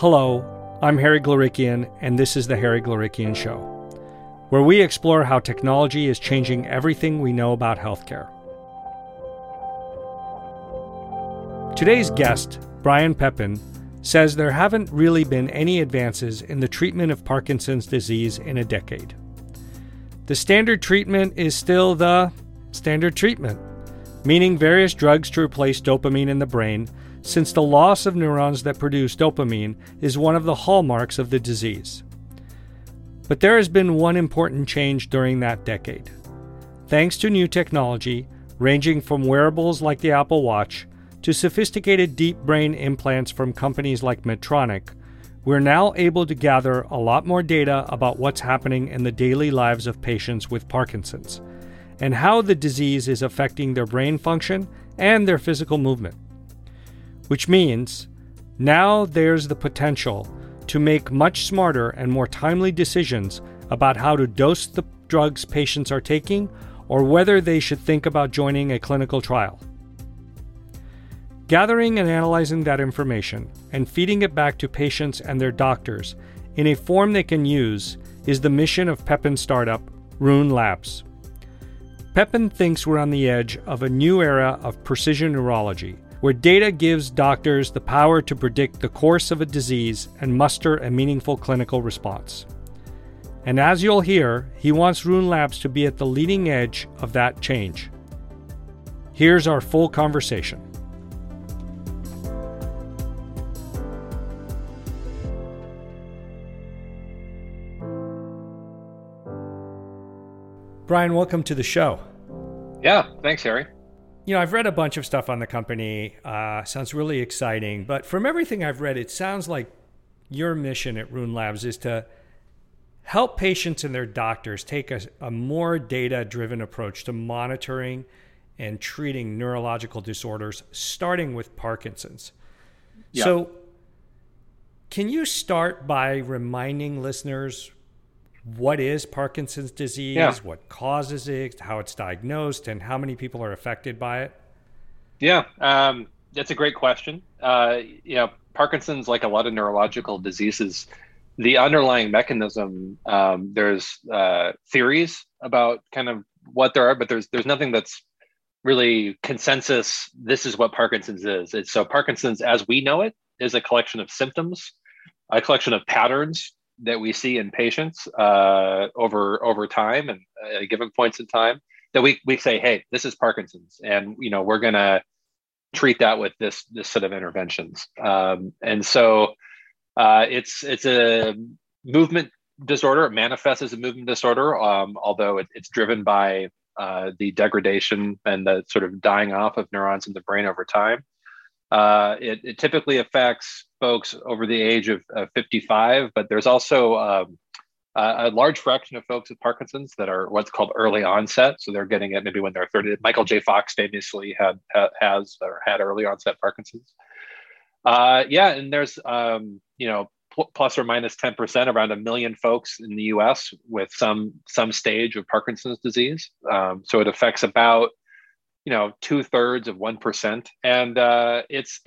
Hello, I'm Harry Glorikian, and this is The Harry Glorikian Show, where we explore how technology is changing everything we know about healthcare. Today's guest, Brian Pepin, says there haven't really been any advances in the treatment of Parkinson's disease in a decade. The standard treatment is still the standard treatment, meaning various drugs to replace dopamine in the brain, since the loss of neurons that produce dopamine is one of the hallmarks of the disease. But there has been one important change during that decade. Thanks to new technology, ranging from wearables like the Apple Watch to sophisticated deep brain implants from companies like Medtronic, we're now able to gather a lot more data about what's happening in the daily lives of patients with Parkinson's and how the disease is affecting their brain function and their physical movement. Which means now there's the potential to make much smarter and more timely decisions about how to dose the drugs patients are taking or whether they should think about joining a clinical trial. Gathering and analyzing that information and feeding it back to patients and their doctors in a form they can use is the mission of Pepin's startup, Rune Labs. Pepin thinks we're on the edge of a new era of precision neurology, where data gives doctors the power to predict the course of a disease and muster a meaningful clinical response. And as you'll hear, he wants Rune Labs to be at the leading edge of that change. Here's our full conversation. Brian, welcome to the show. Yeah, thanks, Harry. You know, I've read a bunch of stuff on the company. Sounds really exciting. But from everything I've read, it sounds like your mission at Rune Labs is to help patients and their doctors take a more data-driven approach to monitoring and treating neurological disorders, starting with Parkinson's. Yeah. So can you start by reminding listeners what is Parkinson's disease, what causes it, how it's diagnosed, and how many people are affected by it? Yeah, that's a great question. Parkinson's, like a lot of neurological diseases, the underlying mechanism, there's theories about kind of what there are, but there's nothing that's really consensus. This is what Parkinson's is. So Parkinson's, as we know it, is a collection of symptoms, a collection of patterns that we see in patients over time and given points in time that we say, hey, this is Parkinson's, and we're gonna treat that with this set of interventions. And so it's a movement disorder. It manifests as a movement disorder, although it's driven by the degradation and the sort of dying off of neurons in the brain over time. It typically affects folks over the age of 55, but there's also a large fraction of folks with Parkinson's that are what's called early onset. So they're getting it maybe when they're 30. Michael J. Fox famously had early onset Parkinson's. And there's, plus or minus 10%, around 1 million folks in the US with some stage of Parkinson's disease. So it affects about 2/3 of 1%, and it's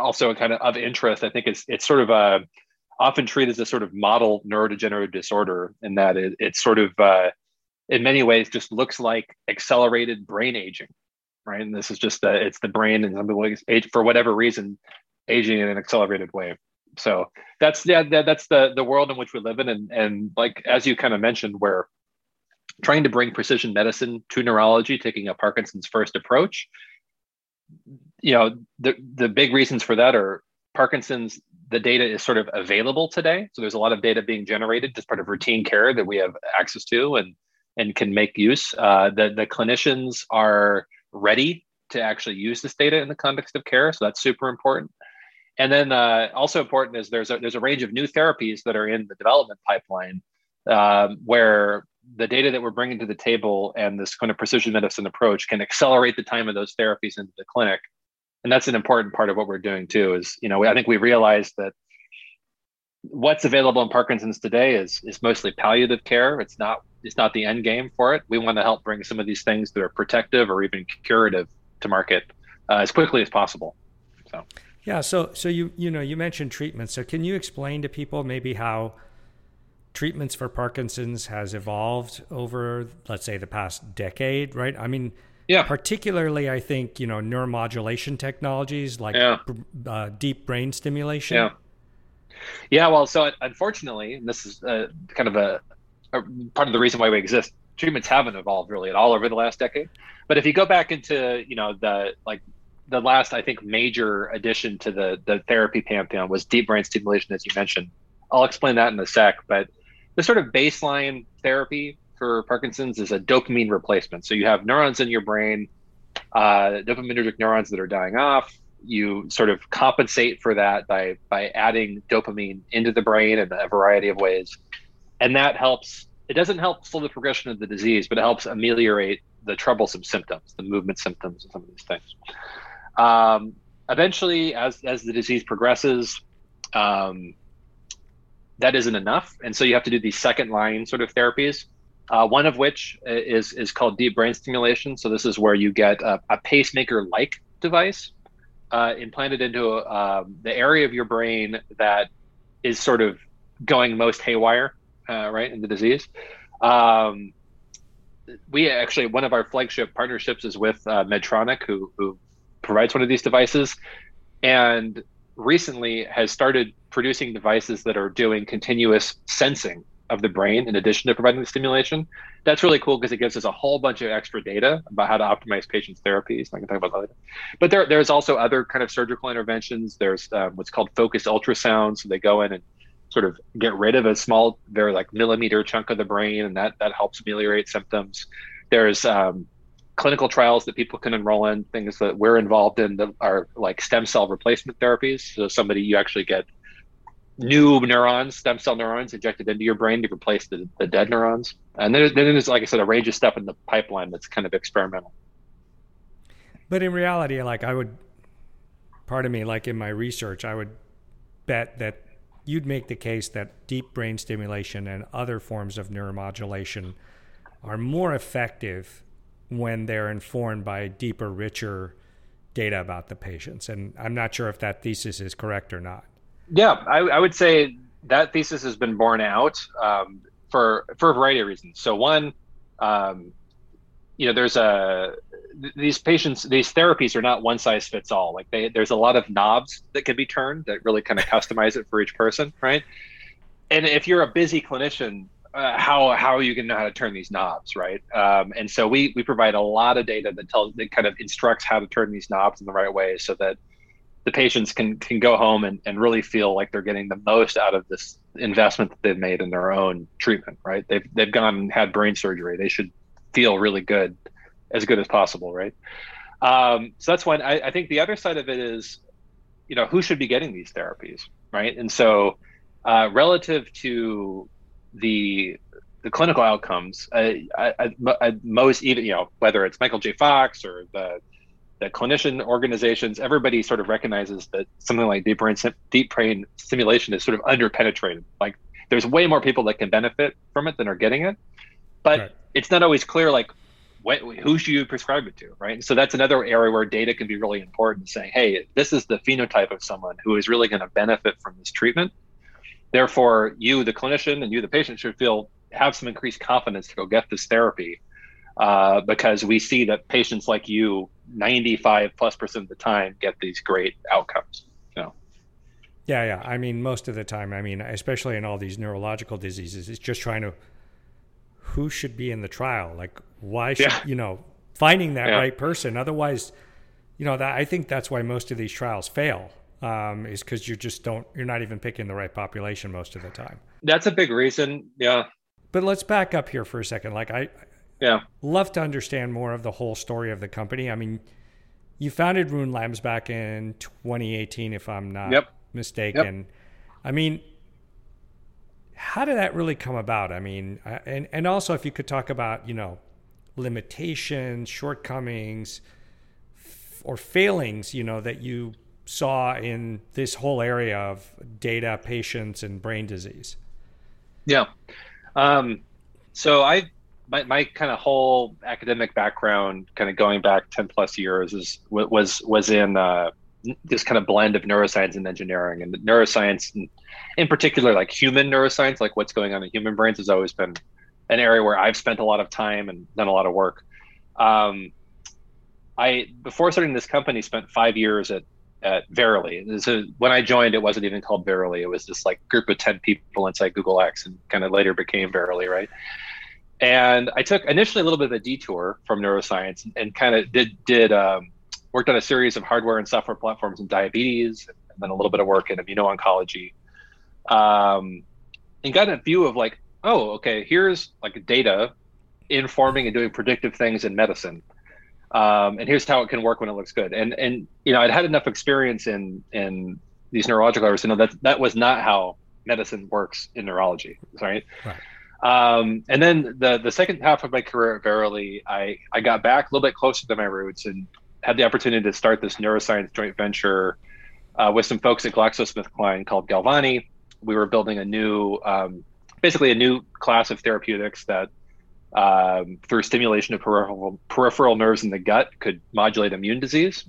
also kind of interest. I think it's sort of often treated as a sort of model neurodegenerative disorder, in that it's sort of in many ways just looks like accelerated brain aging, right? And this is just it's the brain, and some people age for whatever reason, aging in an accelerated way. So that's the world in which we live in, and like as you kind of mentioned, where trying to bring precision medicine to neurology, taking a Parkinson's first approach. The big reasons for that are Parkinson's, the data is sort of available today. So there's a lot of data being generated as part of routine care that we have access to and can make use. The clinicians are ready to actually use this data in the context of care. So that's super important. And then also important is there's a range of new therapies that are in the development pipeline where the data that we're bringing to the table and this kind of precision medicine approach can accelerate the time of those therapies into the clinic. And that's an important part of what we're doing too, is, I think we realized that what's available in Parkinson's today is mostly palliative care. It's not the end game for it. We want to help bring some of these things that are protective or even curative to market as quickly as possible. So. Yeah. So you mentioned treatments. So can you explain to people maybe how treatments for Parkinson's has evolved over, let's say, the past decade, right? I mean, yeah. Particularly, I think, neuromodulation technologies like deep brain stimulation. Yeah. Yeah. Well, so unfortunately, and this is kind of a part of the reason why we exist. Treatments haven't evolved really at all over the last decade. But if you go back into, the last, I think, major addition to the therapy pantheon was deep brain stimulation, as you mentioned. I'll explain that in a sec, but the sort of baseline therapy for Parkinson's is a dopamine replacement. So you have neurons in your brain, dopaminergic neurons that are dying off. You sort of compensate for that by adding dopamine into the brain in a variety of ways. And that helps. It doesn't help slow the progression of the disease, but it helps ameliorate the troublesome symptoms, the movement symptoms, and some of these things. Eventually, as the disease progresses, that isn't enough. And so you have to do these second line sort of therapies, one of which is called deep brain stimulation. So this is where you get a pacemaker-like device implanted into the area of your brain that is sort of going most haywire, right, in the disease. We actually, one of our flagship partnerships is with Medtronic, who provides one of these devices, and recently has started producing devices that are doing continuous sensing of the brain in addition to providing the stimulation. That's really cool because it gives us a whole bunch of extra data about how to optimize patients' therapies. I can talk about that later. But there's also other kind of surgical interventions. There's what's called focused ultrasound. So they go in and sort of get rid of a small, very like millimeter chunk of the brain, and that helps ameliorate symptoms. There's clinical trials that people can enroll in, things that we're involved in that are like stem cell replacement therapies. So you actually get new neurons, stem cell neurons injected into your brain to replace the dead neurons. And then there's, like I said, a range of stuff in the pipeline that's kind of experimental. But in reality, in my research, I would bet that you'd make the case that deep brain stimulation and other forms of neuromodulation are more effective when they're informed by deeper, richer data about the patients. And I'm not sure if that thesis is correct or not. Yeah, I would say that thesis has been borne out for a variety of reasons. So one, there's these therapies are not one size fits all. Like there's a lot of knobs that can be turned that really kind of customize it for each person, right? And if you're a busy clinician, how are you going to know how to turn these knobs, right? And so we provide a lot of data that kind of instructs how to turn these knobs in the right way so that the patients can go home and really feel like they're getting the most out of this investment that they've made in their own treatment, right? They've gone and had brain surgery. They should feel really good as possible, right? So that's one. I think the other side of it is, who should be getting these therapies, right? And so relative to the clinical outcomes, most, even whether it's Michael J. Fox or the clinician organizations, everybody sort of recognizes that something like deep brain stimulation is sort of underpenetrated. Like there's way more people that can benefit from it than are getting it, but right. It's not always clear like who should you prescribe it to, right? And so that's another area where data can be really important, saying, hey, this is the phenotype of someone who is really going to benefit from this treatment. Therefore, you, the clinician, and you, the patient, should have some increased confidence to go get this therapy, because we see that patients like you, 95%+ of the time, get these great outcomes. Yeah. I mean, most of the time, especially in all these neurological diseases, it's just trying to who should be in the trial, like why should finding that right person. Otherwise, I think that's why most of these trials fail. Is because you're not even picking the right population most of the time. That's a big reason. Yeah. But let's back up here for a second. Like I love to understand more of the whole story of the company. I mean, you founded Rune Labs back in 2018, if I'm not mistaken. Yep. I mean, how did that really come about? I mean, and also if you could talk about, limitations, shortcomings or failings, that you saw in this whole area of data, patients, and brain disease. Yeah. So my kind of whole academic background, kind of going back 10+ years, was in this kind of blend of neuroscience and engineering, and the neuroscience in particular, like human neuroscience, like what's going on in human brains, has always been an area where I've spent a lot of time and done a lot of work. I, before starting this company, spent 5 years at Verily. So when I joined, it wasn't even called Verily. It was this like group of 10 people inside Google X, and kind of later became Verily, right? And I took initially a little bit of a detour from neuroscience, and kind of worked on a series of hardware and software platforms in diabetes, and then a little bit of work in immuno-oncology, and got a view of like, oh, okay, here's like data informing and doing predictive things in medicine. And here's how it can work when it looks good. And you know, I'd had enough experience in these neurological areas to know that that was not how medicine works in neurology, right? Right. And then the second half of my career at Verily, I got back a little bit closer to my roots and had the opportunity to start this neuroscience joint venture with some folks at GlaxoSmithKline called Galvani. We were building a new, basically a new class of therapeutics that through stimulation of peripheral nerves in the gut could modulate immune disease.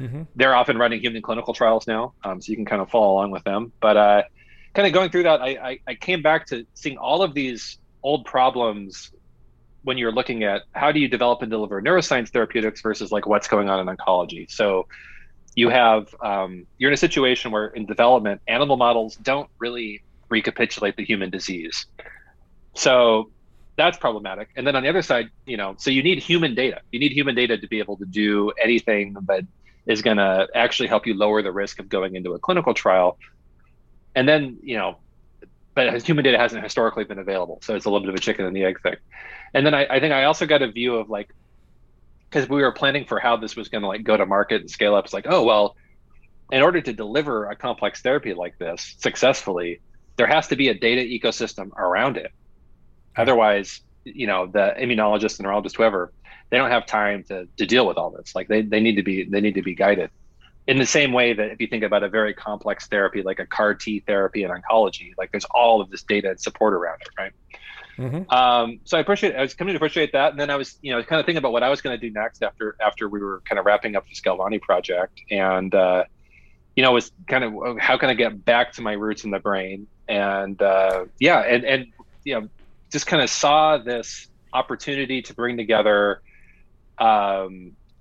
And they're often running human clinical trials now, so you can kind of follow along with them. But kind of going through that, I came back to seeing all of these old problems when you're looking at how do you develop and deliver neuroscience therapeutics versus like what's going on in oncology. So you have, you're in a situation where in development, animal models don't really recapitulate the human disease. So that's problematic. And then on the other side, you know, so you need human data. You need human data to be able to do anything that is going to actually help you lower the risk of going into a clinical trial. And then, you know, but human data hasn't historically been available. So it's a little bit of a chicken and the egg thing. And then I think I also got a view of like, because we were planning for how this was going to like go to market and scale up. It's like, oh, well, in order to deliver a complex therapy like this successfully, there has to be a data ecosystem around it. Otherwise, you know, the immunologists and neurologists, whoever, they don't have time to deal with all this. Like they need to be guided. In the same way that if you think about a very complex therapy, like a CAR T therapy in oncology, like there's all of this data and support around it, right? Mm-hmm. So I was coming to appreciate that. And then I was, you know, kind of thinking about what I was going to do next after we were kind of wrapping up this Galvani project. And, you know, was kind of, how can I get back to my roots in the brain? And yeah, and you know, just kind of saw this opportunity to bring together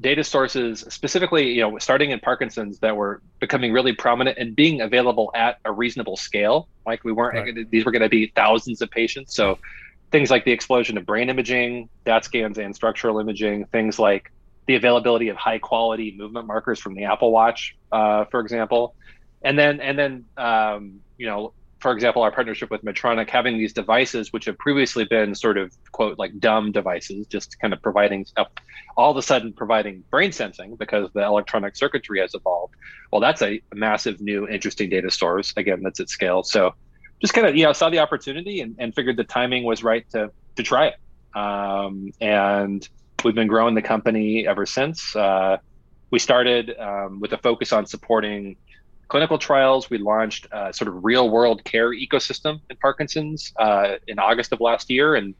data sources, specifically, you know, starting in Parkinson's, that were becoming really prominent and being available at a reasonable scale. Like we weren't, right. These were going to be thousands of patients. So things like the explosion of brain imaging, DAT scans and structural imaging, things like the availability of high quality movement markers from the Apple Watch, for example. And then, you know, for example, our partnership with Medtronic, having these devices, which have previously been sort of, quote, like dumb devices, just kind of providing stuff, all of a sudden providing brain sensing because the electronic circuitry has evolved. Well, that's a massive new, interesting data source. Again, that's at scale. So just kind of, you know, saw the opportunity and figured the timing was right to try it. And we've been growing the company ever since. We started with a focus on supporting clinical trials. We launched a sort of real world care ecosystem in Parkinson's in August of last year. And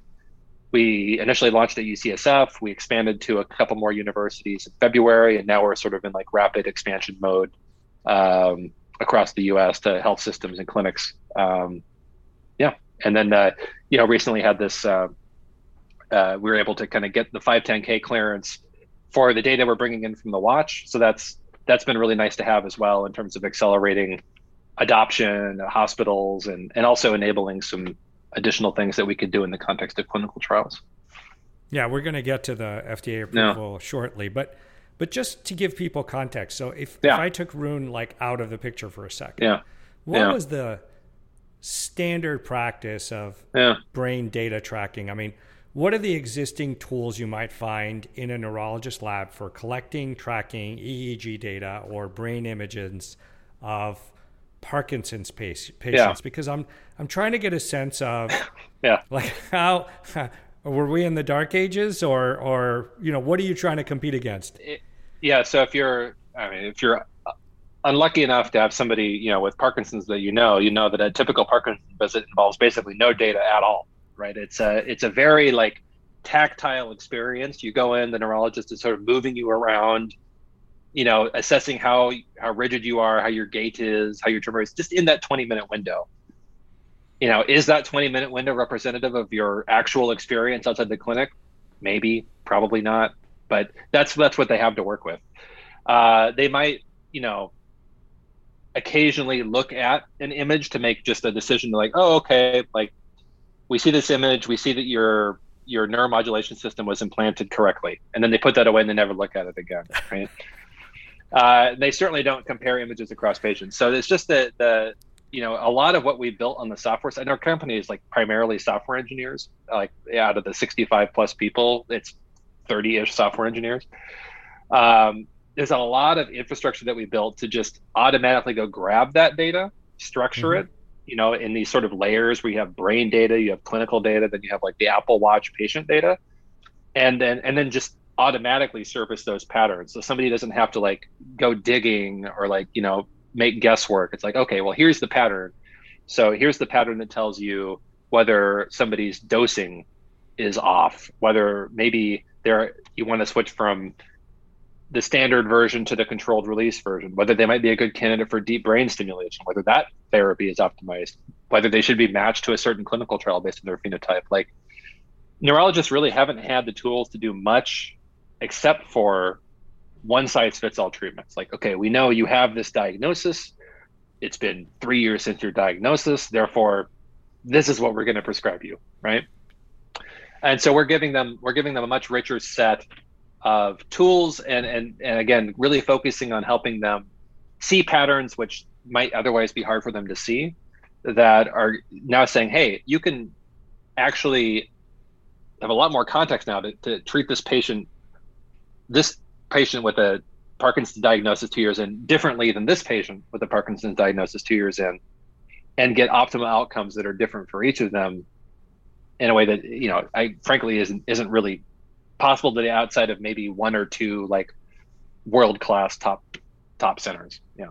we initially launched at UCSF. We expanded to a couple more universities in February. And now we're sort of in like rapid expansion mode across the US to health systems and clinics. Yeah. And then, you know, recently had this, we were able to kind of get the 510K clearance for the data we're bringing in from the watch. So that's been really nice to have as well in terms of accelerating adoption, hospitals, and also enabling some additional things that we could do in the context of clinical trials. Yeah, we're going to get to the FDA approval shortly, but just to give people context. So if I took Rune like out of the picture for a second, what was the standard practice of brain data tracking? I mean, what are the existing tools you might find in a neurologist lab for collecting, tracking EEG data or brain images of Parkinson's patients? Yeah. Because I'm trying to get a sense of like how were we in the dark ages or you know, what are you trying to compete against? So if you're unlucky enough to have somebody, you know, with Parkinson's that you know that a typical Parkinson's visit involves basically no data at all. Right. It's a very like tactile experience. You go in, the neurologist is sort of moving you around, you know, assessing how rigid you are, how your gait is, how your tremor is, just in that 20-minute window. You know, is that 20-minute window representative of your actual experience outside the clinic? Maybe, probably not, but that's what they have to work with. They might, you know, occasionally look at an image to make just a decision like, oh, okay, like we see this image, we see that your neuromodulation system was implanted correctly. And then they put that away and they never look at it again, right? They certainly don't compare images across patients. So it's just that the, you know, a lot of what we built on the software side, and our company is like primarily software engineers, like out of the 65 plus people, it's 30-ish software engineers. There's a lot of infrastructure that we built to just automatically go grab that data, structure it, you know, in these sort of layers where you have brain data, you have clinical data, then you have like the Apple Watch patient data, and then just automatically surface those patterns. So somebody doesn't have to like go digging or like, you know, make guesswork. It's like, okay, well, here's the pattern. So here's the pattern that tells you whether somebody's dosing is off, whether maybe you want to switch from the standard version to the controlled release version, whether they might be a good candidate for deep brain stimulation, whether that therapy is optimized, whether they should be matched to a certain clinical trial based on their phenotype. Like, neurologists really haven't had the tools to do much except for one-size-fits-all treatments. Like, okay, we know you have this diagnosis. It's been 3 years since your diagnosis. Therefore, this is what we're going to prescribe you, right? And so we're giving them a much richer set of tools, and again, really focusing on helping them see patterns which might otherwise be hard for them to see, that are now saying, hey, you can actually have a lot more context now to treat this patient with a Parkinson's diagnosis 2 years in differently than this patient with a Parkinson's diagnosis 2 years in, and get optimal outcomes that are different for each of them in a way that, you know, I frankly isn't really possible today outside of maybe one or two like world-class top centers. Yeah.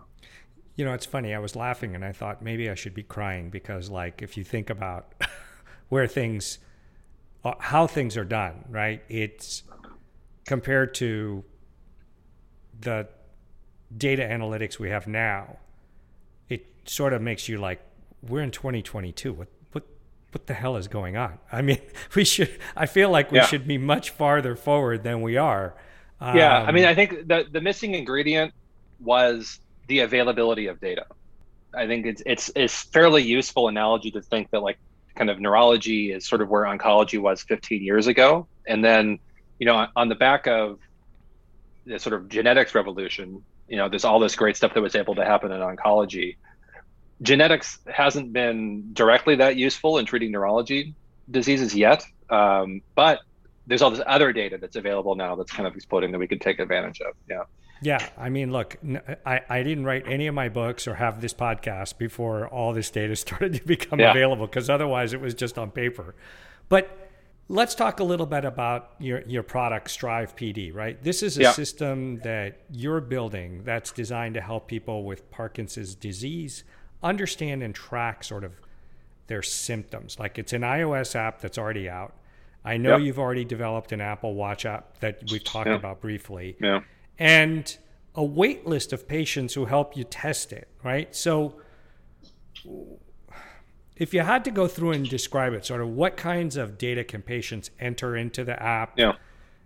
You know, it's funny, I was laughing and I thought maybe I should be crying, because like, if you think about how things are done, right? It's compared to the data analytics we have now, it sort of makes you like, we're in 2022. What the hell is going on? I mean, I feel like we should be much farther forward than we are. I mean, I think the missing ingredient was the availability of data. I think it's fairly useful analogy to think that like kind of neurology is sort of where oncology was 15 years ago. And then, you know, on the back of the sort of genetics revolution, you know, there's all this great stuff that was able to happen in oncology. Genetics hasn't been directly that useful in treating neurology diseases yet, but there's all this other data that's available now that's kind of exploding that we could take advantage of. Yeah. I mean, look, I didn't write any of my books or have this podcast before all this data started to become available, because otherwise it was just on paper. But let's talk a little bit about your product, Strive PD, right? This is a system that you're building that's designed to help people with Parkinson's disease understand and track sort of their symptoms. Like, it's an iOS app that's already out. I know you've already developed an Apple Watch app that we've talked about briefly, and a wait list of patients who help you test it, right? So if you had to go through and describe it, sort of what kinds of data can patients enter into the app?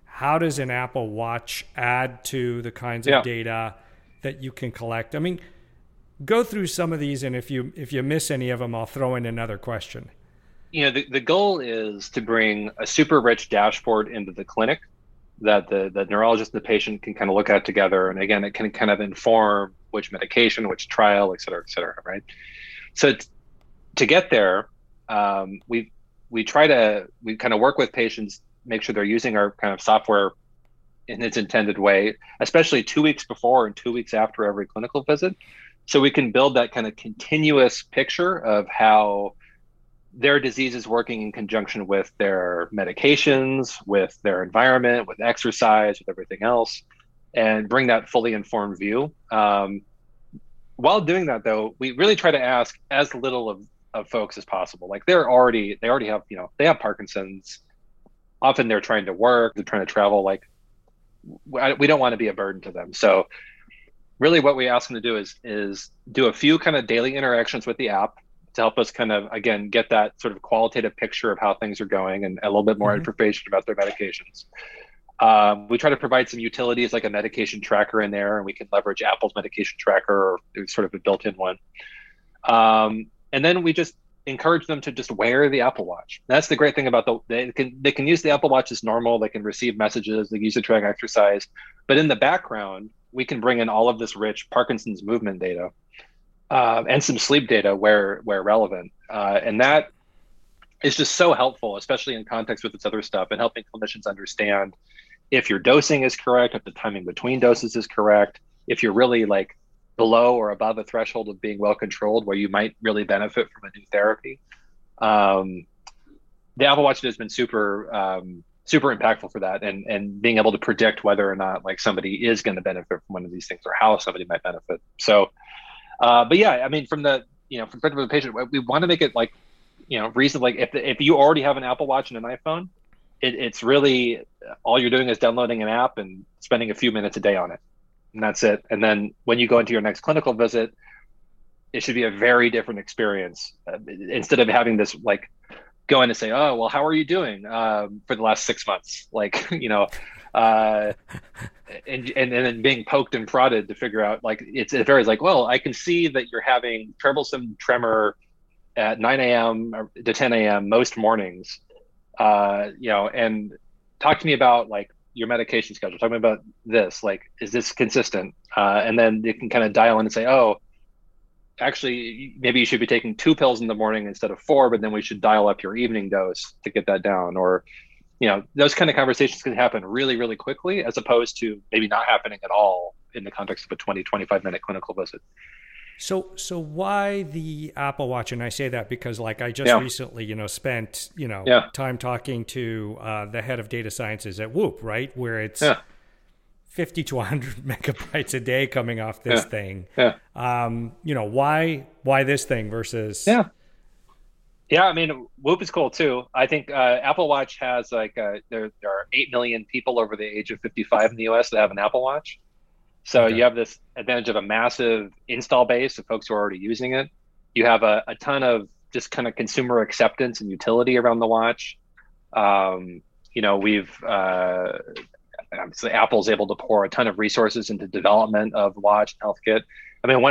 How does an Apple Watch add to the kinds of data that you can collect? I mean, go through some of these, and if you miss any of them, I'll throw in another question. You know, the goal is to bring a super rich dashboard into the clinic that the neurologist and the patient can kind of look at together. And again, it can kind of inform which medication, which trial, et cetera, right? So to get there, we kind of work with patients, make sure they're using our kind of software in its intended way, especially 2 weeks before and 2 weeks after every clinical visit. So we can build that kind of continuous picture of how their disease is working in conjunction with their medications, with their environment, with exercise, with everything else, and bring that fully informed view. While doing that, though, we really try to ask as little of folks as possible. Like, they already have, you know, they have Parkinson's. Often they're trying to work, they're trying to travel. Like, we don't want to be a burden to them. So really what we ask them to do is do a few kind of daily interactions with the app to help us kind of, again, get that sort of qualitative picture of how things are going and a little bit more information about their medications. We try to provide some utilities like a medication tracker in there, and we can leverage Apple's medication tracker or sort of a built-in one. And then we just encourage them to just wear the Apple Watch. That's the great thing about they can use the Apple Watch as normal. They can receive messages, they use it to track exercise, but in the background, we can bring in all of this rich Parkinson's movement data and some sleep data where relevant. And that is just so helpful, especially in context with this other stuff and helping clinicians understand if your dosing is correct, if the timing between doses is correct, if you're really like below or above a threshold of being well controlled where you might really benefit from a new therapy. The Apple Watch has been super impactful for that, and being able to predict whether or not like somebody is going to benefit from one of these things or how somebody might benefit. So, but yeah, I mean, from the, you know, from perspective of the patient, we want to make it like, you know, reasonable. Like if you already have an Apple Watch and an iPhone, it's really all you're doing is downloading an app and spending a few minutes a day on it. And that's it. And then when you go into your next clinical visit, it should be a very different experience. Instead of having this like go in and say, "Oh, well, how are you doing for the last 6 months?" Like, you know, and then being poked and prodded to figure out like it varies. Like, well, I can see that you're having troublesome tremor at 9 a.m. to 10 a.m. most mornings. You know, and talk to me about like your medication schedule, talking about this, like, is this consistent? And then you can kind of dial in and say, oh, actually, maybe you should be taking 2 pills in the morning instead of 4, but then we should dial up your evening dose to get that down. Or, you know, those kind of conversations can happen really, really quickly, as opposed to maybe not happening at all in the context of a 20, 25-minute clinical visit. So why the Apple Watch? And I say that because, like, I just recently, you know, spent, you know, time talking to the head of data sciences at Whoop, right? Where it's 50 to 100 megabytes a day coming off this thing. You know, why this thing versus? Yeah. I mean, Whoop is cool too. I think Apple Watch has like there are 8 million people over the age of 55 in the U.S. that have an Apple Watch. So you have this advantage of a massive install base of folks who are already using it. You have a ton of just kind of consumer acceptance and utility around the watch. You know, so Apple's able to pour a ton of resources into development of watch and health kit. I mean,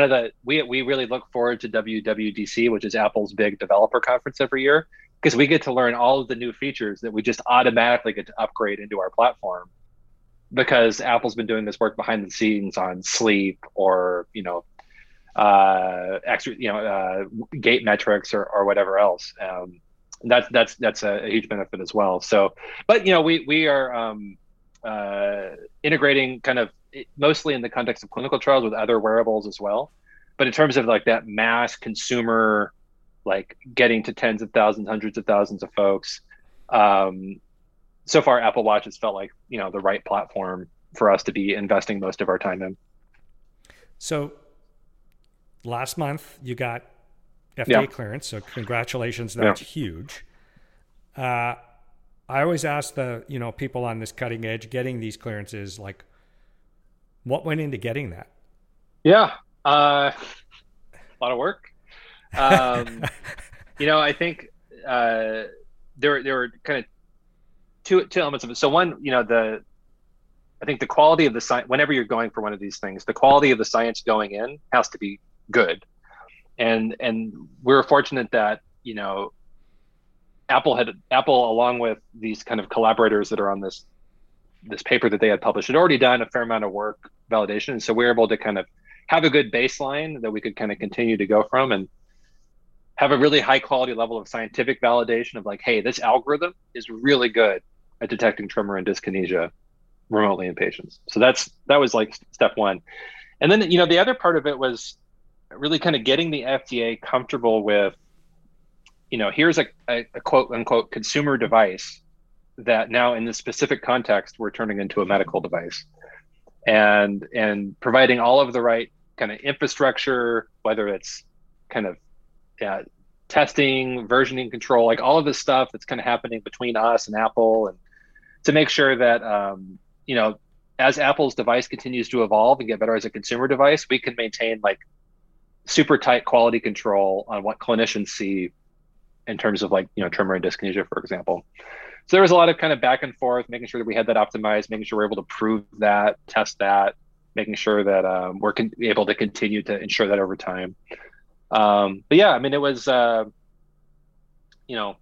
we really look forward to WWDC, which is Apple's big developer conference every year, because we get to learn all of the new features that we just automatically get to upgrade into our platform, because Apple's been doing this work behind the scenes on sleep or, you know, gait metrics or whatever else. That's a huge benefit as well. So, but you know, we are integrating kind of mostly in the context of clinical trials with other wearables as well. But in terms of like that mass consumer, like getting to tens of thousands, hundreds of thousands of folks, so far, Apple Watch has felt like, you know, the right platform for us to be investing most of our time in. So last month, you got FDA clearance. So congratulations. That's huge. I always ask the, you know, people on this cutting edge getting these clearances, like, what went into getting that? Yeah. A lot of work. You know, I think there were kind of two elements of it. So one, you know, I think the quality of the science, whenever you're going for one of these things, the quality of the science going in has to be good. And we're fortunate that, you know, Apple along with these kind of collaborators that are on this paper that they had published, had already done a fair amount of work validation. And so we were able to kind of have a good baseline that we could kind of continue to go from and have a really high quality level of scientific validation of like, hey, this algorithm is really good at detecting tremor and dyskinesia remotely in patients. So that was like step one. And then, you know, the other part of it was really kind of getting the FDA comfortable with, you know, here's a quote unquote consumer device that now in this specific context, we're turning into a medical device and providing all of the right kind of infrastructure, whether it's kind of testing, versioning control, like all of this stuff that's kind of happening between us and Apple, and to make sure that, you know, as Apple's device continues to evolve and get better as a consumer device, we can maintain like super tight quality control on what clinicians see in terms of like, you know, tremor and dyskinesia, for example. So there was a lot of kind of back and forth, making sure that we had that optimized, making sure we're able to prove that, test that, making sure that we're able to continue to ensure that over time. But yeah, I mean, it was, you know,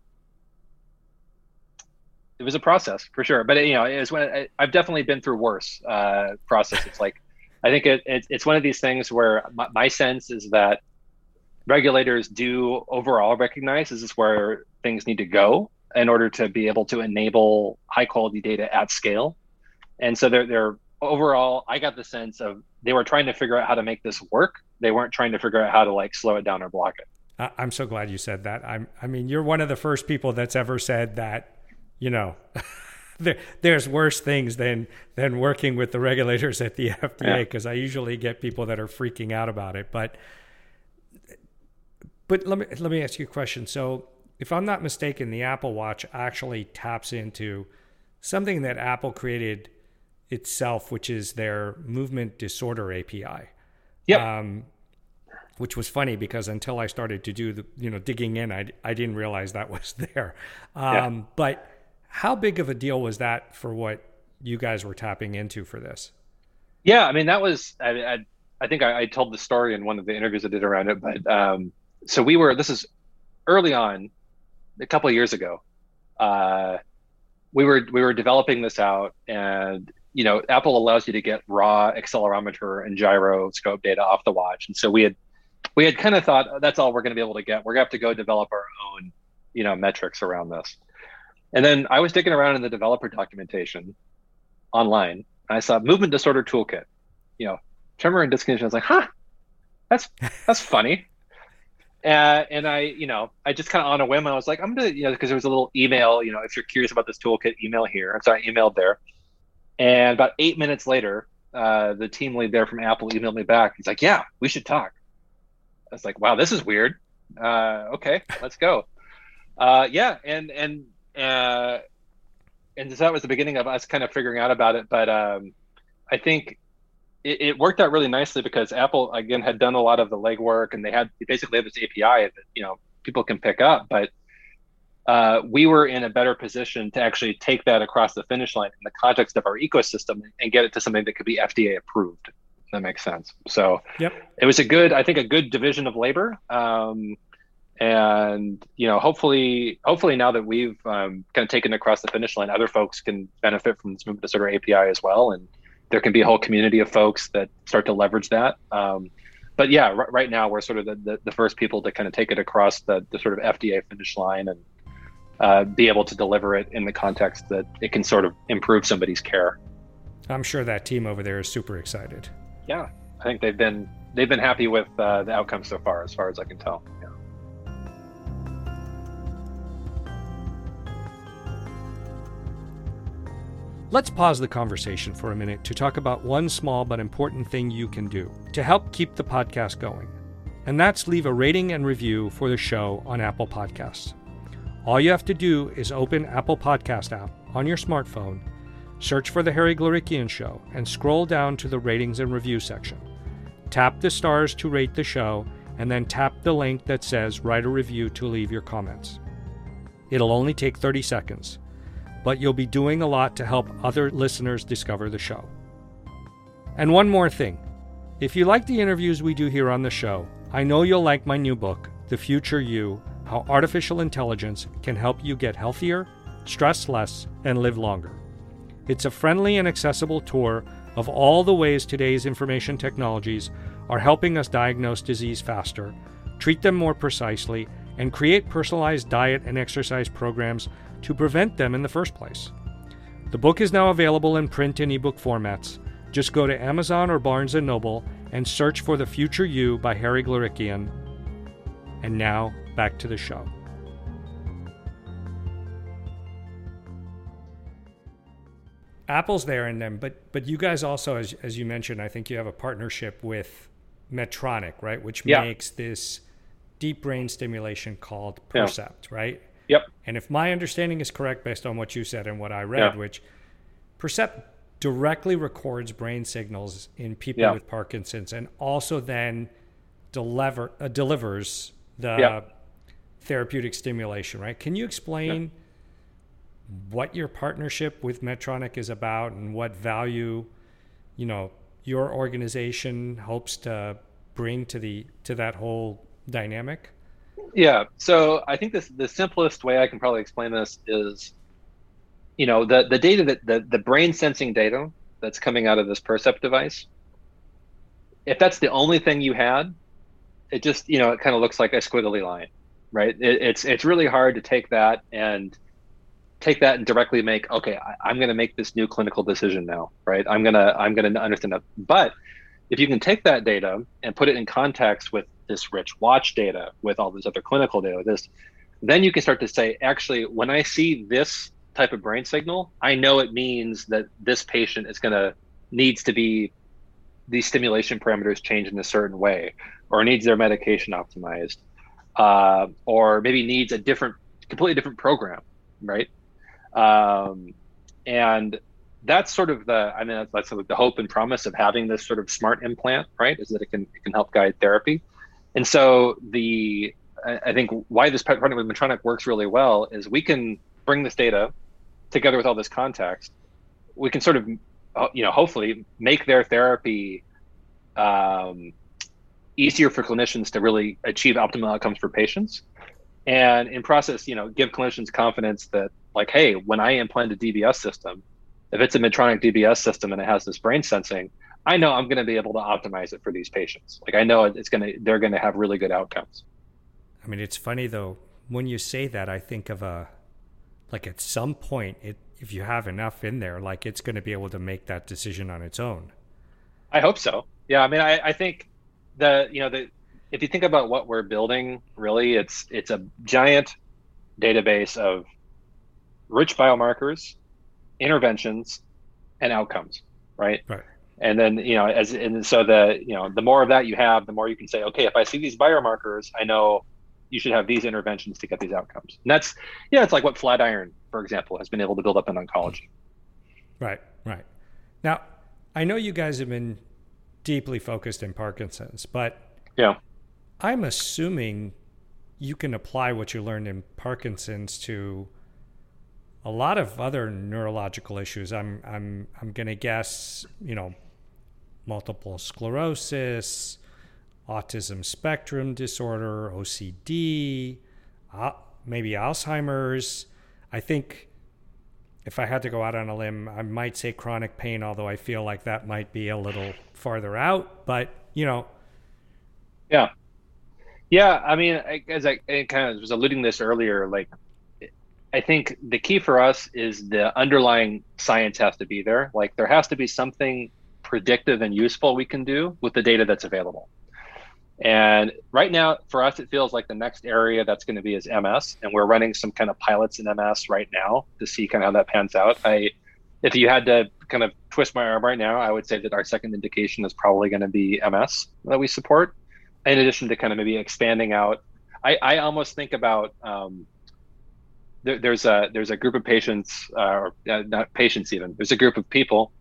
it was a process for sure. But, you know, it's when I've definitely been through worse processes. Like, I think it's one of these things where my sense is that regulators do overall recognize this is where things need to go in order to be able to enable high quality data at scale. And so they're overall, I got the sense of they were trying to figure out how to make this work. They weren't trying to figure out how to like slow it down or block it. I'm so glad you said that. I mean, you're one of the first people that's ever said that, you know, there's worse things than working with the regulators at the FDA, because I usually get people that are freaking out about it. But let me ask you a question. So if I'm not mistaken, the Apple Watch actually taps into something that Apple created itself, which is their Movement Disorder API. Yeah. Which was funny because until I started to do the, you know, digging in, I didn't realize that was there. But how big of a deal was that for what you guys were tapping into for this? Yeah, I mean, that was, I think I told the story in one of the interviews I did around it, but so we were, this is early on, a couple of years ago, we were developing this out, and you know, Apple allows you to get raw accelerometer and gyroscope data off the watch. And so we had kind of thought, oh, that's all we're going to be able to get. We're going to have to go develop our own, you know, metrics around this. And then I was digging around in the developer documentation online, and I saw Movement Disorder Toolkit, you know, tremor and dyskinesia. I was like, huh, that's funny. And I, you know, I just kind of on a whim, I was like, I'm going to, you know, because there was a little email, you know, if you're curious about this toolkit, email here. And so I emailed there. And about 8 minutes later, the team lead there from Apple emailed me back. He's like, yeah, we should talk. I was like, wow, this is weird. Okay, let's go. Yeah. And so that was the beginning of us kind of figuring out about it. But I think it worked out really nicely because Apple, again, had done a lot of the legwork, and they basically had this API that, you know, people can pick up. But we were in a better position to actually take that across the finish line in the context of our ecosystem and get it to something that could be FDA approved. If that makes sense. So yep. It was a good division of labor. And, you know, hopefully now that we've kind of taken it across the finish line, other folks can benefit from this Movement Disorder API as well. And there can be a whole community of folks that start to leverage that. But yeah, right now we're sort of the first people to kind of take it across the sort of FDA finish line and be able to deliver it in the context that it can sort of improve somebody's care. I'm sure that team over there is super excited. Yeah, I think they've been happy with the outcome so far as I can tell. Yeah. Let's pause the conversation for a minute to talk about one small but important thing you can do to help keep the podcast going, and that's leave a rating and review for the show on Apple Podcasts. All you have to do is open Apple Podcast app on your smartphone, search for The Harry Glorikian Show, and scroll down to the ratings and review section. Tap the stars to rate the show, and then tap the link that says write a review to leave your comments. It'll only take 30 seconds, but you'll be doing a lot to help other listeners discover the show. And one more thing. If you like the interviews we do here on the show, I know you'll like my new book, The Future You: How Artificial Intelligence Can Help You Get Healthier, Stress Less, and Live Longer. It's a friendly and accessible tour of all the ways today's information technologies are helping us diagnose disease faster, treat them more precisely, and create personalized diet and exercise programs to prevent them in the first place. The book is now available in print and ebook formats. Just go to Amazon or Barnes & Noble and search for The Future You by Harry Glorikian. And now, back to the show. Apple's there in them, but you guys also, as you mentioned, I think you have a partnership with Medtronic, right? Which makes this deep brain stimulation called Percept, right? Yep. And if my understanding is correct, based on what you said and what I read, which Percept directly records brain signals in people with Parkinson's, and also then delivers the therapeutic stimulation, right? Can you explain what your partnership with Medtronic is about and what value, you know, your organization hopes to bring to the to that whole dynamic? Yeah. So I think the simplest way I can probably explain this is, you know, the data that the brain sensing data that's coming out of this Percept device, if that's the only thing you had, it just, you know, it kind of looks like a squiggly line, right? It's really hard to take that and directly make, okay, I'm going to make this new clinical decision now, right? I'm going to understand that. But if you can take that data and put it in context with this rich watch data, with all this other clinical data, then you can start to say, actually, when I see this type of brain signal, I know it means that this patient is needs to be, these stimulation parameters changed in a certain way, or needs their medication optimized, or maybe needs a completely different program, right? And that's sort of that's sort of the hope and promise of having this sort of smart implant, right? Is that it can help guide therapy. And so I think why this partner with Medtronic works really well is we can bring this data together with all this context. We can sort of, you know, hopefully make their therapy easier for clinicians to really achieve optimal outcomes for patients. And in process, you know, give clinicians confidence that, like, hey, when I implant a DBS system, if it's a Medtronic DBS system and it has this brain sensing, I know I'm going to be able to optimize it for these patients. Like, I know they're going to have really good outcomes. I mean, it's funny though, when you say that, I think of at some point, if you have enough in there, like, it's going to be able to make that decision on its own. I hope so. Yeah. I mean, I think if you think about what we're building, really, it's a giant database of rich biomarkers, interventions, and outcomes, right? Right. And then, you know, the more of that you have, the more you can say, okay, if I see these biomarkers, I know you should have these interventions to get these outcomes. And that's, yeah, it's like what Flatiron, for example, has been able to build up in oncology. Right, right. Now, I know you guys have been deeply focused in Parkinson's, but yeah, I'm assuming you can apply what you learned in Parkinson's to a lot of other neurological issues. I'm going to guess, you know, multiple sclerosis, autism spectrum disorder, OCD, maybe Alzheimer's. I think if I had to go out on a limb, I might say chronic pain, although I feel like that might be a little farther out, but, you know. Yeah. Yeah. I mean, I kind of was alluding to this earlier, like, I think the key for us is the underlying science has to be there. Like, there has to be something predictive and useful we can do with the data that's available. And right now, for us, it feels like the next area that's going to be is MS. And we're running some kind of pilots in MS right now to see kind of how that pans out. If you had to kind of twist my arm right now, I would say that our second indication is probably going to be MS that we support, in addition to kind of maybe expanding out. I almost think about, there's a group of patients, or not patients even, there's a group of people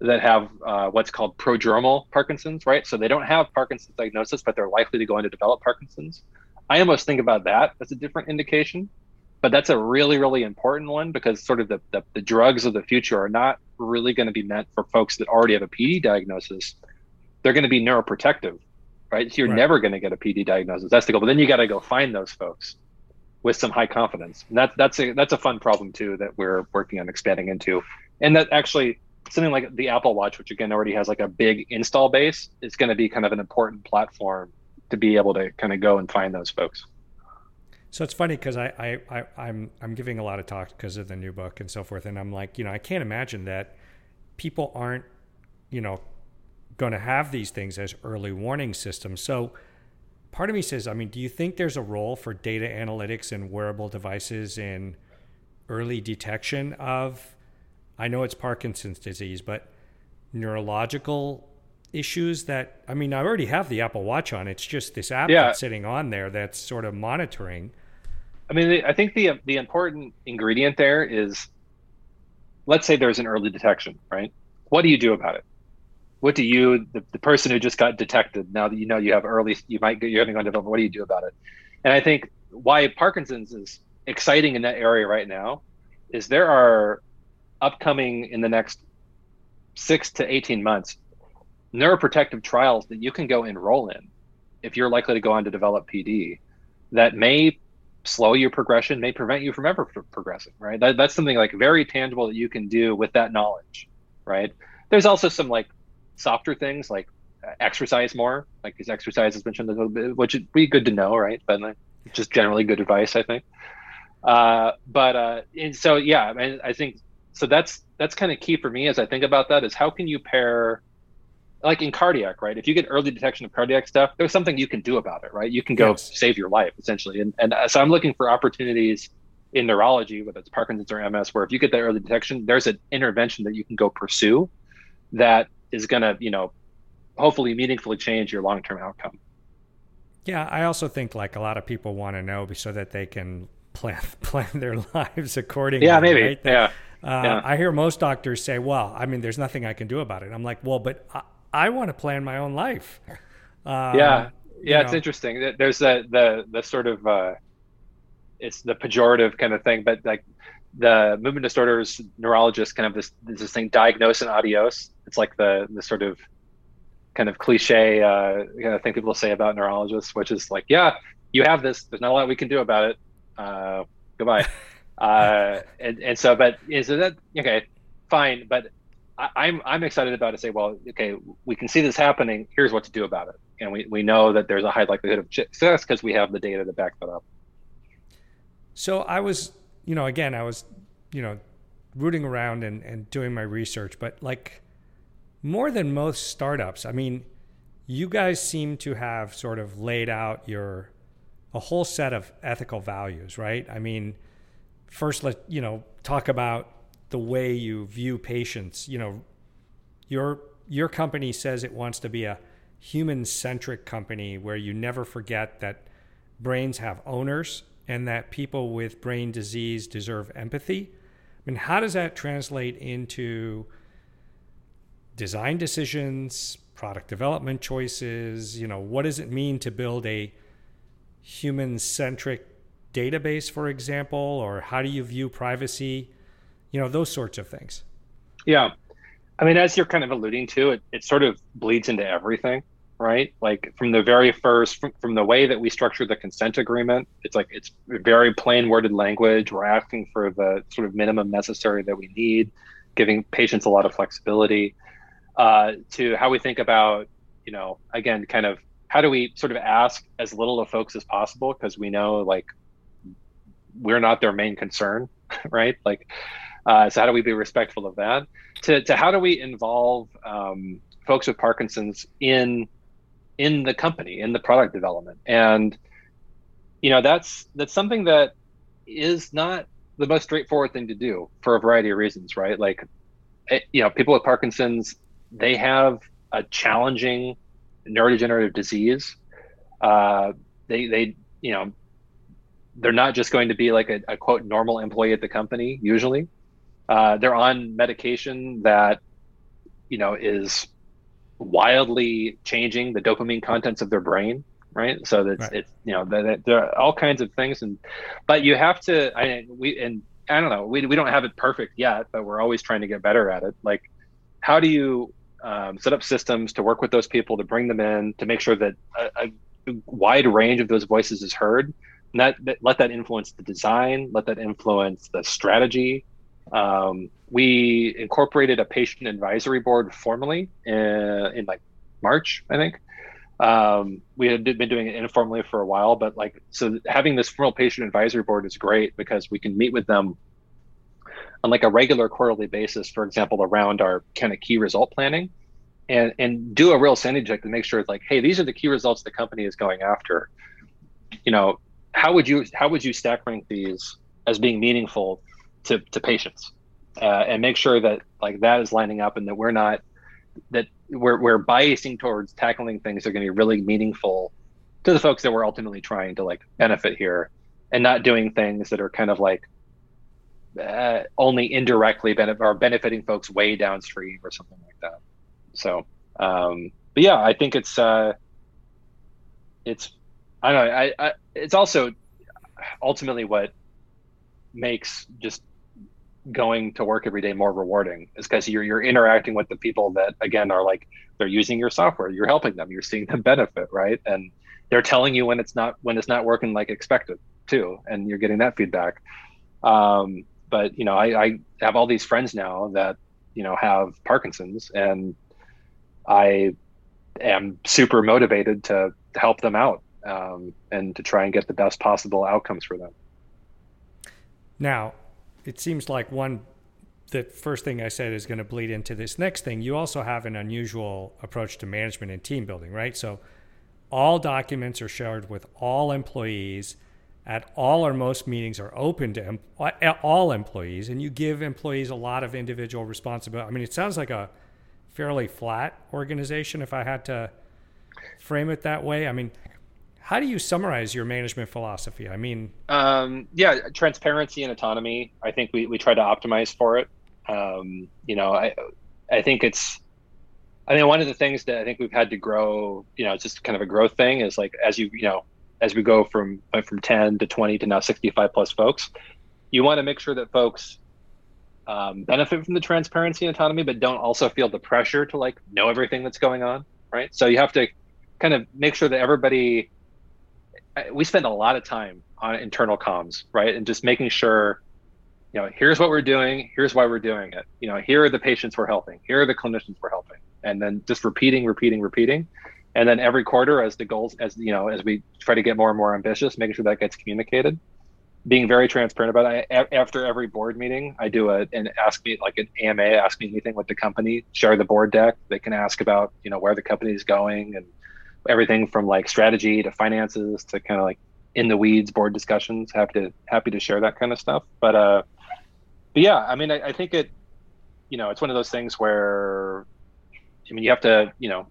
that have what's called prodromal Parkinson's, right? So they don't have Parkinson's diagnosis, but they're likely to go on to develop Parkinson's. I almost think about that as a different indication, but that's a really, really important one, because sort of the drugs of the future are not really going to be meant for folks that already have a PD diagnosis. They're going to be neuroprotective, right? So you're never going to get a PD diagnosis. That's the goal. But then you got to go find those folks with some high confidence. And that's a fun problem too, that we're working on expanding into. And that actually, something like the Apple Watch, which again already has like a big install base, is going to be kind of an important platform to be able to kind of go and find those folks. So it's funny, because I'm giving a lot of talks because of the new book and so forth. And I'm like, you know, I can't imagine that people aren't, you know, going to have these things as early warning systems. So part of me says, I mean, do you think there's a role for data analytics and wearable devices in early detection of, I know it's Parkinson's disease, but neurological issues that, I mean, I already have the Apple Watch on. It's just this app that's sitting on there that's sort of monitoring. I mean, I think the important ingredient there is, let's say there's an early detection, right? What do you do about it? What do you, the person who just got detected, now that you know you have early, you might get, you're going to go into development, what do you do about it? And I think why Parkinson's is exciting in that area right now is there are upcoming in the next 6 to 18 months, neuroprotective trials that you can go enroll in if you're likely to go on to develop PD that may slow your progression, may prevent you from ever progressing, right? That's something like very tangible that you can do with that knowledge, right? There's also some like softer things like exercise more, like these exercises mentioned a little bit, which would be good to know, right? But like, just generally good advice, I think. And so, yeah, I think, so that's kind of key for me as I think about that is how can you pair, like in cardiac, right? If you get early detection of cardiac stuff, there's something you can do about it, right? You can go save your life essentially. And so I'm looking for opportunities in neurology, whether it's Parkinson's or MS, where if you get that early detection, there's an intervention that you can go pursue that is going to, you know, hopefully meaningfully change your long-term outcome. Yeah. I also think like a lot of people want to know so that they can plan their lives accordingly. Yeah, maybe. Right? Yeah. I hear most doctors say, well, I mean, there's nothing I can do about it. I'm like, well, but I want to plan my own life. It's interesting. There's the sort of it's the pejorative kind of thing, but like the movement disorders neurologists kind of this thing, diagnose and adios. It's like the sort of kind of cliche thing people say about neurologists, which is like, yeah, you have this. There's not a lot we can do about it. Goodbye. Okay, fine, but. I'm excited about to say, well, okay, we can see this happening. Here's what to do about it. And we know that there's a high likelihood of success because we have the data to back that up. So I was rooting around and doing my research, but like more than most startups, I mean, you guys seem to have sort of laid out a whole set of ethical values, right? I mean, first, talk about the way you view patients. You know, your company says it wants to be a human-centric company where you never forget that brains have owners and that people with brain disease deserve empathy. I mean, how does that translate into design decisions, product development choices? You know, what does it mean to build a human-centric database, for example, or how do you view privacy? You know, those sorts of things. Yeah. I mean, as you're kind of alluding to, it sort of bleeds into everything, right? Like from the very first, from the way that we structure the consent agreement, it's like, it's very plain worded language. We're asking for the sort of minimum necessary that we need, giving patients a lot of flexibility, to how we think about, you know, again, kind of how do we sort of ask as little of folks as possible? Because we know like we're not their main concern, right? Like, so how do we be respectful of that? To how do we involve folks with Parkinson's in the company, in the product development? And, you know, that's something that is not the most straightforward thing to do for a variety of reasons, right? Like, you know, people with Parkinson's, they have a challenging neurodegenerative disease. They you know, they're not just going to be like a quote normal employee at the company usually. They're on medication that, you know, is wildly changing the dopamine contents of their brain, right? So that's It's you know, there are all kinds of things, but you have to. I don't know. We don't have it perfect yet, but we're always trying to get better at it. Like, how do you set up systems to work with those people, to bring them in, to make sure that a wide range of those voices is heard, and that let that influence the design, let that influence the strategy. We incorporated a patient advisory board formally in like March, I think. We had been doing it informally for a while, but like, so having this formal patient advisory board is great because we can meet with them on like a regular quarterly basis, for example, around our kind of key result planning and do a real sanity check to make sure it's like, hey, these are the key results the company is going after. You know, how would you stack rank these as being meaningful to patients, and make sure that like that is lining up and that we're biasing towards tackling things that are going to be really meaningful to the folks that we're ultimately trying to like benefit here, and not doing things that are kind of like only indirectly benefiting folks way downstream or something like that. So, but yeah, I think it's also ultimately what makes just going to work every day more rewarding, is because you're interacting with the people that, again, are like, they're using your software, you're helping them, you're seeing them benefit, right? And they're telling you when it's not working like expected too, and you're getting that feedback. But you know, I have all these friends now that, you know, have Parkinson's, and I am super motivated to help them out, and to try and get the best possible outcomes for them. Now, it seems like the first thing I said is going to bleed into this next thing. You also have an unusual approach to management and team building, right? So all documents are shared with all employees at all, or most meetings are open to all employees, and you give employees a lot of individual responsibility. I mean, it sounds like a fairly flat organization, if I had to frame it that way. I mean, how do you summarize your management philosophy? I mean, yeah, transparency and autonomy. I think we try to optimize for it. You know, I think one of the things that I think we've had to grow, you know, it's just kind of a growth thing, is like, as we go from 10 to 20 to now 65 plus folks, you want to make sure that folks benefit from the transparency and autonomy, but don't also feel the pressure to like know everything that's going on, right? So you have to kind of make sure that everybody, we spend a lot of time on internal comms, right? And just making sure, you know, here's what we're doing, here's why we're doing it. You know, here are the patients we're helping, here are the clinicians we're helping, and then just repeating. And then every quarter, as the goals, as you know, as we try to get more and more ambitious, making sure that gets communicated, being very transparent about it. After every board meeting, I do an AMA, ask me anything with the company, share the board deck. They can ask about, you know, where the company is going and everything from like strategy to finances to kind of like in the weeds board discussions. Happy to share that kind of stuff. But yeah, I mean, I think it, you know, it's one of those things where, I mean, you have to, you know,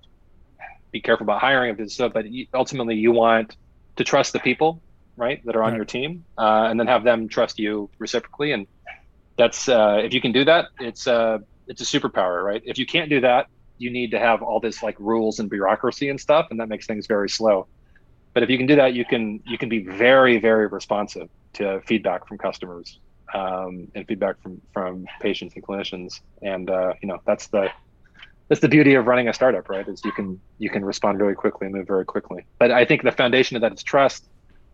be careful about hiring of this stuff, but ultimately you want to trust the people, right, that are on your team, and then have them trust you reciprocally. And that's, if you can do that, it's a superpower, right? If you can't do that, you need to have all this like rules and bureaucracy and stuff, and that makes things very slow. But if you can do that, you can be very, very responsive to feedback from customers, and feedback from patients and clinicians. And, you know, that's the beauty of running a startup, right? Is you can respond really quickly and move very quickly. But I think the foundation of that is trust.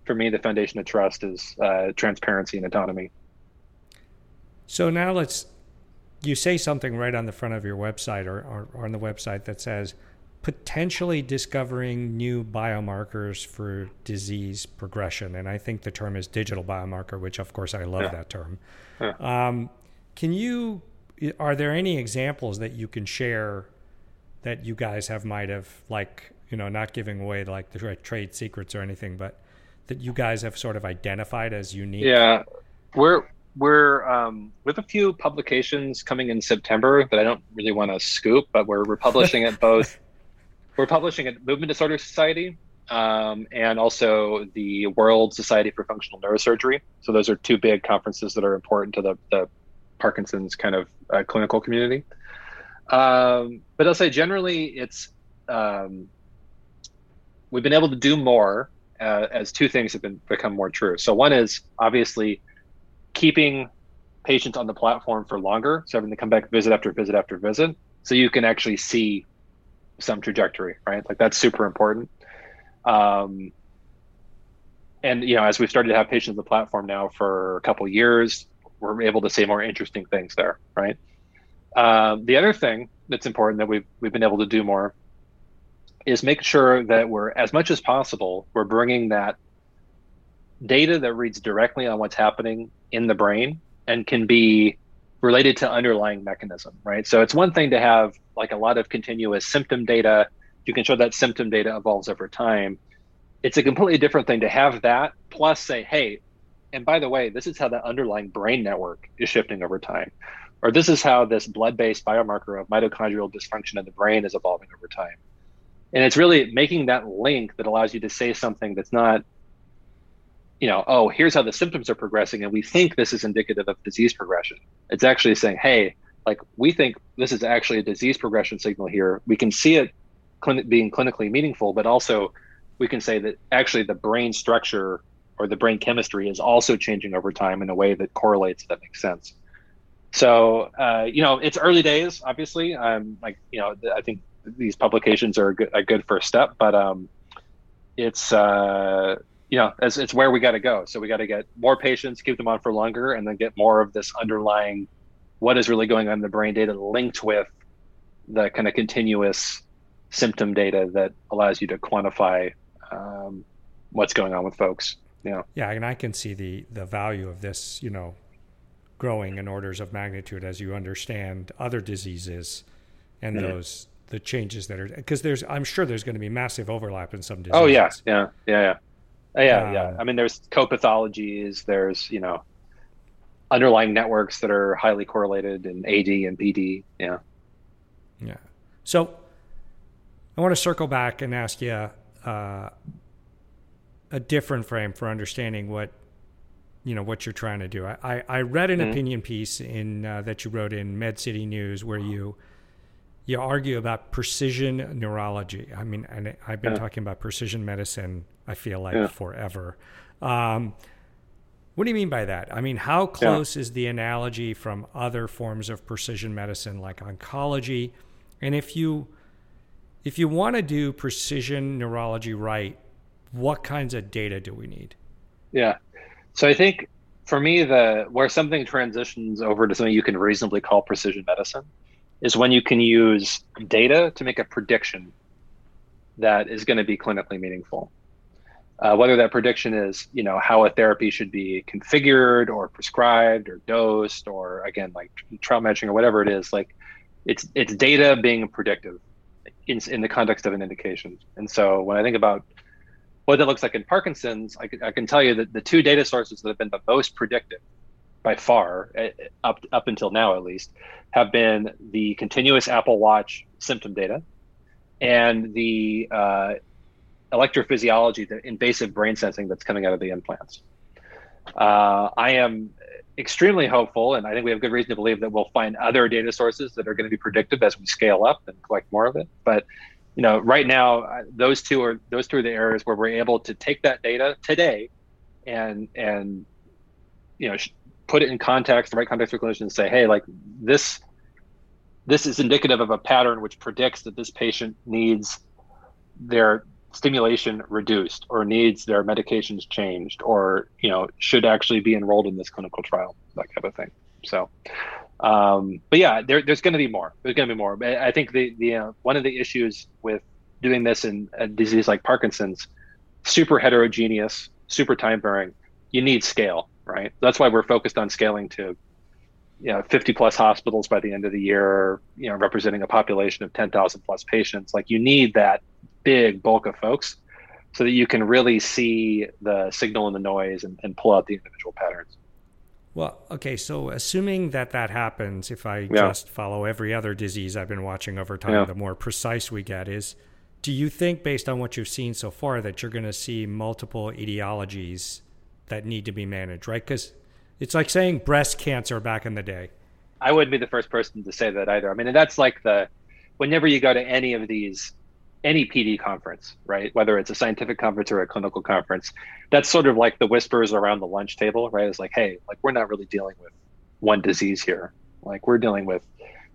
For me, the foundation of trust is transparency and autonomy. So now you say something right on the front of your website or on the website that says, potentially discovering new biomarkers for disease progression. And I think the term is digital biomarker, which of course I love that term. Yeah. Are there any examples that you can share that you guys might have, like, you know, not giving away like the trade secrets or anything, but that you guys have sort of identified as unique? Yeah, we're with a few publications coming in September that I don't really want to scoop, but we're publishing at both. We're publishing at Movement Disorder Society, and also the World Society for Functional Neurosurgery. So those are two big conferences that are important to the Parkinson's kind of clinical community. But I'll say generally it's, we've been able to do more as two things have become more true. So one is obviously keeping patients on the platform for longer. So having to come back visit after visit after visit, so you can actually see some trajectory, right? Like that's super important. And, you know, as we've started to have patients on the platform now for a couple of years, we're able to say more interesting things there, right? The other thing that's important that we've been able to do more is make sure that we're, as much as possible, we're bringing that data that reads directly on what's happening in the brain and can be related to underlying mechanism, right? So it's one thing to have like a lot of continuous symptom data. You can show that symptom data evolves over time. It's a completely different thing to have that plus say, hey, and by the way, this is how the underlying brain network is shifting over time, or this is how this blood-based biomarker of mitochondrial dysfunction in the brain is evolving over time. And it's really making that link that allows you to say something that's not you know, oh, here's how the symptoms are progressing, and we think this is indicative of disease progression. It's actually saying, hey, like, we think this is actually a disease progression signal here. We can see it being clinically meaningful, but also we can say that actually the brain structure or the brain chemistry is also changing over time in a way that correlates, that makes sense. So, you know, it's early days, obviously. I think these publications are a good first step, but it's where we got to go. So we got to get more patients, keep them on for longer, and then get more of this underlying what is really going on in the brain data linked with the kind of continuous symptom data that allows you to quantify what's going on with folks. Yeah, and I can see the value of this, you know, growing in orders of magnitude as you understand other diseases and mm-hmm. the changes that are, because I'm sure there's going to be massive overlap in some diseases. Oh yeah. I mean, there's co-pathologies, there's, you know, underlying networks that are highly correlated in AD and PD. Yeah. So I want to circle back and ask you a different frame for understanding what you're trying to do. I read an mm-hmm. opinion piece in that you wrote in Med City News where you argue about precision neurology. I mean, and I've been talking about precision medicine, I feel like, forever. What do you mean by that? I mean, how close is the analogy from other forms of precision medicine like oncology? And if you want to do precision neurology right, what kinds of data do we need? Yeah. So I think for me, where something transitions over to something you can reasonably call precision medicine is when you can use data to make a prediction that is going to be clinically meaningful. Whether that prediction is, you know, how a therapy should be configured or prescribed or dosed, or again, like trial matching or whatever it is, like it's data being predictive in the context of an indication. And so when I think about what that looks like in Parkinson's, I can tell you that the two data sources that have been the most predictive by far, up until now at least, have been the continuous Apple Watch symptom data and the electrophysiology, the invasive brain sensing that's coming out of the implants. I am extremely hopeful, and I think we have good reason to believe that we'll find other data sources that are going to be predictive as we scale up and collect more of it. But you know, right now, those two are the areas where we're able to take that data today, and you know, put it in context, the right context for clinicians, and say, hey, like this is indicative of a pattern which predicts that this patient needs their stimulation reduced, or needs their medications changed, or you know, should actually be enrolled in this clinical trial, that kind of thing. So. But yeah, there's going to be more. I think the one of the issues with doing this in a disease like Parkinson's, super heterogeneous, super time varying. You need scale, right? That's why we're focused on scaling to, you know, 50 plus hospitals by the end of the year, you know, representing a population of 10,000 plus patients. Like, you need that big bulk of folks so that you can really see the signal and the noise and pull out the individual patterns. Well, okay, so assuming that happens, if I just follow every other disease I've been watching over time, the more precise we get is, do you think, based on what you've seen so far, that you're going to see multiple etiologies that need to be managed, right? Because it's like saying breast cancer back in the day. I wouldn't be the first person to say that either. I mean, and that's like whenever you go to any of these, any PD conference, right? Whether it's a scientific conference or a clinical conference, that's sort of like the whispers around the lunch table, right? It's like, hey, like, we're not really dealing with one disease here. Like, we're dealing with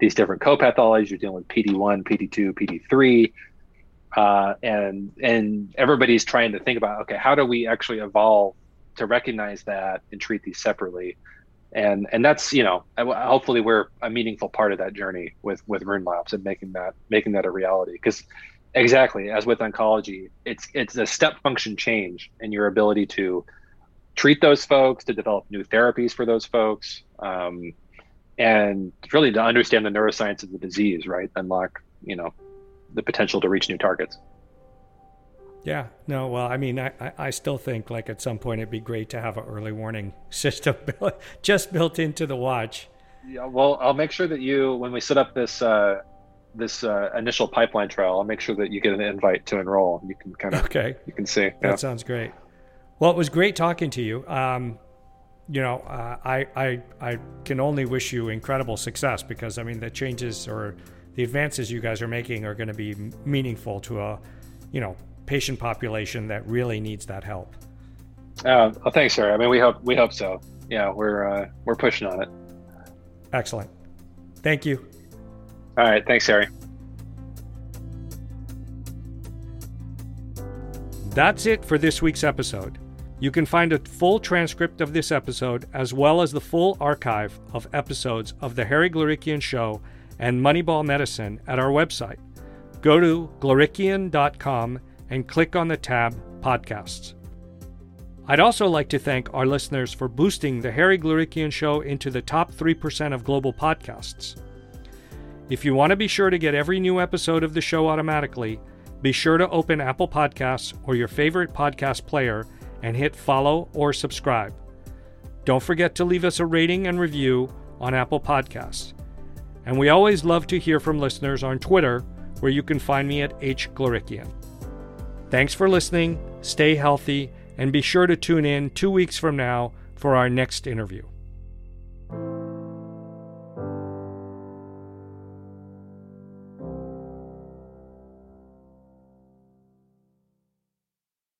these different co-pathologies. You're dealing with PD1, PD2, PD3. And everybody's trying to think about, okay, how do we actually evolve to recognize that and treat these separately? And that's, you know, hopefully we're a meaningful part of that journey with Rune Labs and making that a reality. Because exactly, as with oncology, it's a step function change in your ability to treat those folks, to develop new therapies for those folks, and really to understand the neuroscience of the disease, right? Unlock, you know, the potential to reach new targets. Yeah, no, well, I mean, I still think, like, at some point it'd be great to have an early warning system just built into the watch. Yeah, well, I'll make sure that you, when we set up this initial pipeline trial, I'll make sure that you get an invite to enroll. You can see. That sounds great. Well, it was great talking to you. I can only wish you incredible success, because I mean, the changes or the advances you guys are making are going to be meaningful to a, patient population that really needs that help. Oh, thanks, sir. I mean, we hope so. Yeah, we're pushing on it. Excellent. Thank you. All right. Thanks, Harry. That's it for this week's episode. You can find a full transcript of this episode, as well as the full archive of episodes of The Harry Glorikian Show and Moneyball Medicine at our website. Go to glorikian.com and click on the tab Podcasts. I'd also like to thank our listeners for boosting The Harry Glorikian Show into the top 3% of global podcasts. If you want to be sure to get every new episode of the show automatically, be sure to open Apple Podcasts or your favorite podcast player and hit follow or subscribe. Don't forget to leave us a rating and review on Apple Podcasts. And we always love to hear from listeners on Twitter, where you can find me at @HGlorikian. Thanks for listening, stay healthy, and be sure to tune in 2 weeks from now for our next interview.